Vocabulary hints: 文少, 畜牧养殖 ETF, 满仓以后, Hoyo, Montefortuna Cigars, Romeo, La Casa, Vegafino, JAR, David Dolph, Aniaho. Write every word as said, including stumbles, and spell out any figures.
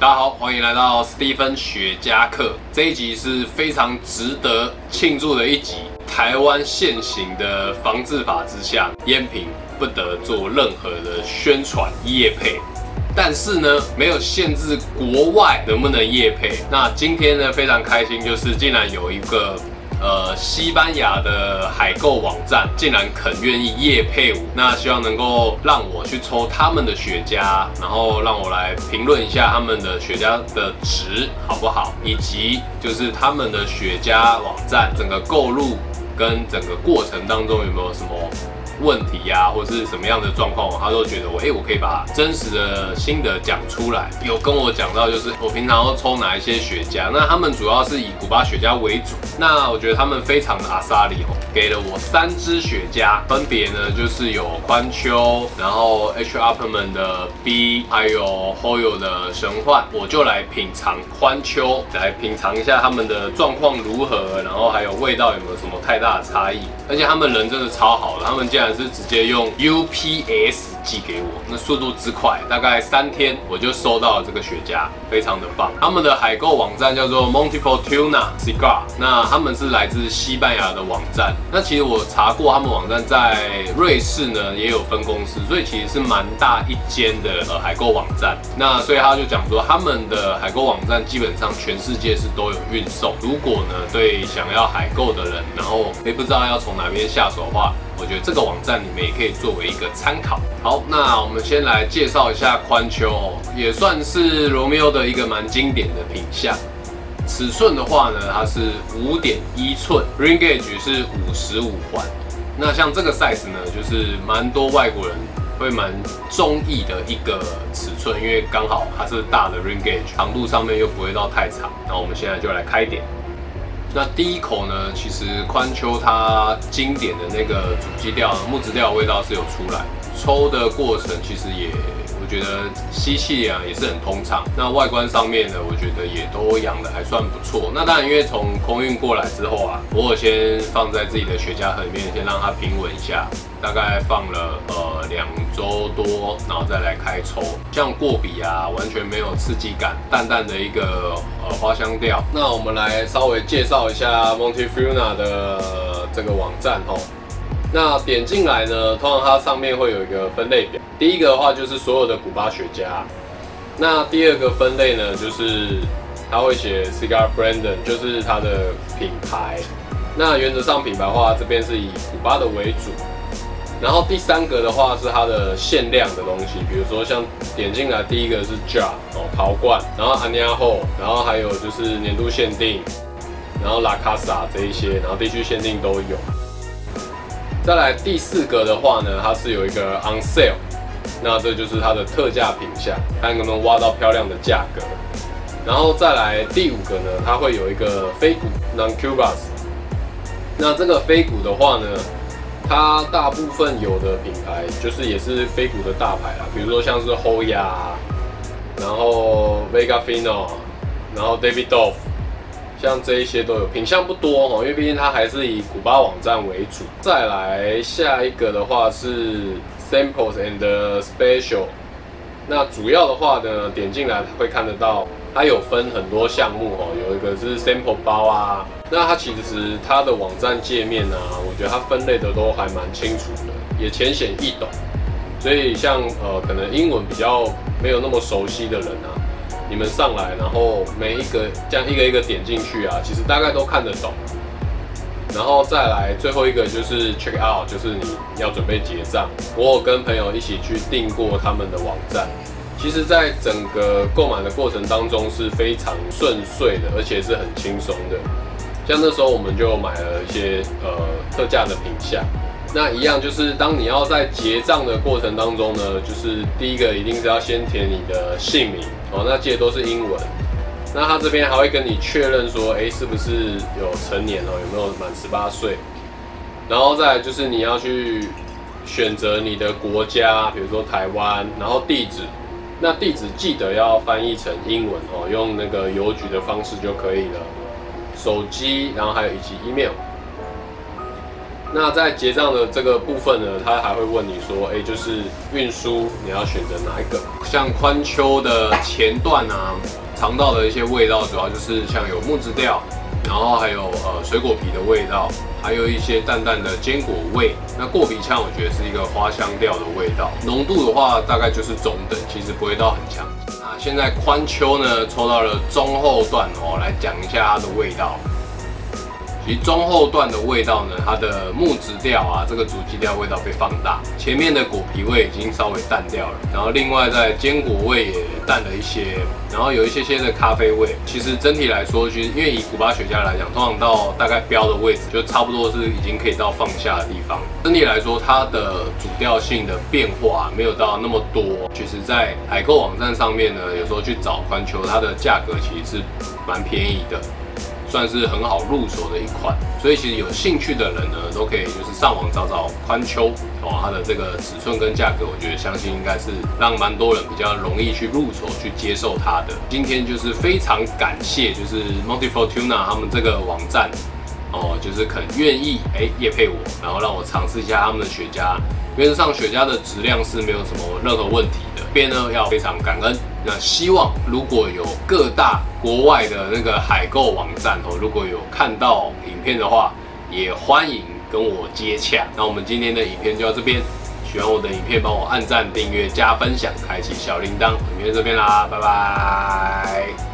大家好，欢迎来到史蒂芬雪茄课。这一集是非常值得庆祝的一集。台湾现行的防治法之下，烟品不得做任何的宣传业配。但是呢，没有限制国外能不能业配。那今天呢，非常开心，就是竟然有一个呃西班牙的海购网站竟然肯愿意业配我，那希望能够让我去抽他们的雪茄，然后让我来评论一下他们的雪茄的值好不好，以及就是他们的雪茄网站整个购入跟整个过程当中有没有什么问题啊，或是什么样的状况，他都觉得我哎、欸，我可以把真实的心得讲出来。有跟我讲到，就是我平常都抽哪一些雪茄，那他们主要是以古巴雪茄为主。那我觉得他们非常的阿萨里哦，给了我三支雪茄，分别呢就是有宽丘，然后 H. Upmann 的 B， 还有 Hoyo 的神幻。我就来品尝宽丘，来品尝一下他们的状况如何，然后还有味道有没有什么太大的差异。而且他们人真的超好的，他们竟然是直接用 U P S 寄给我，那速度之快，大概三天我就收到了这个雪茄，非常的棒。他们的海购网站叫做 Montefortuna Cigars， 那他们是来自西班牙的网站。那其实我查过，他们网站在瑞士呢也有分公司，所以其实是蛮大一间的、呃、海购网站。那所以他就讲说，他们的海购网站基本上全世界是都有运送。如果呢对想要海购的人，然后也不知道要从哪边下手的话，我觉得这个网站你们也可以作为一个参考。好，那我们先来介绍一下宽丘、哦，也算是 Romeo 的一个蛮经典的品项。尺寸的话呢，它是 五点一寸 ，Ring Gauge 是五十五环。那像这个 size 呢，就是蛮多外国人会蛮中意的一个尺寸，因为刚好它是大的 Ring Gauge， 长度上面又不会到太长。那我们现在就来开点。那第一口呢，其实宽丘它经典的那个主基调木质调的味道是有出来，抽的过程其实也我觉得吸气啊也是很通畅，那外观上面呢，我觉得也都养的还算不错。那当然因为从空运过来之后啊，我有先放在自己的雪茄盒里面，先让它平稳一下，大概放了呃两周多，然后再来开抽，这样过笔啊，完全没有刺激感，淡淡的一个呃花香调。那我们来稍微介绍一下 Montefortuna 的这个网站哦。那点进来呢，通常它上面会有一个分类表，第一个的话就是所有的古巴雪茄，那第二个分类呢就是它会写 cigar brand， 就是它的品牌。那原则上品牌的话，这边是以古巴的为主。然后第三个的话是它的限量的东西，比如说像点进来第一个是 J A R 哦陶罐，然后 Aniaho， 然后还有就是年度限定，然后 La Casa 这一些，然后地区限定都有。再来第四个的话呢，它是有一个 on sale， 那这就是它的特价品项，看能不能挖到漂亮的价格。然后再来第五个呢，它会有一个非古 non-Cubas， 那这个非古的话呢，它大部分有的品牌就是也是非古的大牌啦，比如说像是 Hoyo， 然后 Vegafino， 然后 David Dolph， 像这一些都有，品项不多哦，因为毕竟它还是以古巴网站为主。再来下一个的话是 Samples and Special， 那主要的话呢，点进来会看得到，它有分很多项目哦，有一个是 sample 包啊。那它其实它的网站界面啊，我觉得它分类的都还蛮清楚的，也浅显易懂。所以像呃，可能英文比较没有那么熟悉的人啊，你们上来，然后每一个这样一个一个点进去啊，其实大概都看得懂。然后再来最后一个就是 check out， 就是你要准备结账。我有跟朋友一起去订过他们的网站。其实，在整个购买的过程当中是非常顺遂的，而且是很轻松的。像那时候我们就买了一些呃特价的品项，那一样就是当你要在结账的过程当中呢，就是第一个一定是要先填你的姓名哦，那记得都是英文。那他这边还会跟你确认说，哎，是不是有成年哦，有没有满十八岁？然后再来就是你要去选择你的国家，比如说台湾，然后地址。那地址记得要翻译成英文哦，用那个邮局的方式就可以了。手机，然后还有以及 email。那在结账的这个部分呢，他还会问你说，哎、欸，就是运输你要选择哪一个？像宽丘的前段啊，尝到的一些味道，主要就是像有木质调，然后还有呃水果皮的味道，还有一些淡淡的坚果味。那过鼻腔我觉得是一个花香调的味道，浓度的话大概就是中等，其实不会到很强。那现在宽丘呢，抽到了中后段哦，来讲一下它的味道。其实中后段的味道呢，它的木质调啊，这个主基调味道被放大，前面的果皮味已经稍微淡掉了，然后另外在坚果味也淡了一些，然后有一些些的咖啡味。其实整体来说，其实因为以古巴雪茄来讲，通常到大概标的位置就差不多是已经可以到放下的地方。整体来说，它的主调性的变化没有到那么多。其实，在海购网站上面呢，有时候去找宽丘，它的价格其实是蛮便宜的。算是很好入手的一款，所以其实有兴趣的人呢，都可以就是上网找找宽丘哦，它的这个尺寸跟价格，我觉得相信应该是让蛮多人比较容易去入手去接受它的。今天就是非常感谢就是 Montefortuna 他们这个网站哦，就是肯愿意哎业配我，然后让我尝试一下他们的雪茄。原则上雪茄的质量是没有什么任何问题的，这边呢要非常感恩。那希望如果有各大国外的那个海购网站哦，如果有看到影片的话，也欢迎跟我接洽。那我们今天的影片就到这边，喜欢我的影片帮我按赞、订阅、加分享、开启小铃铛，影片这边啦，拜拜。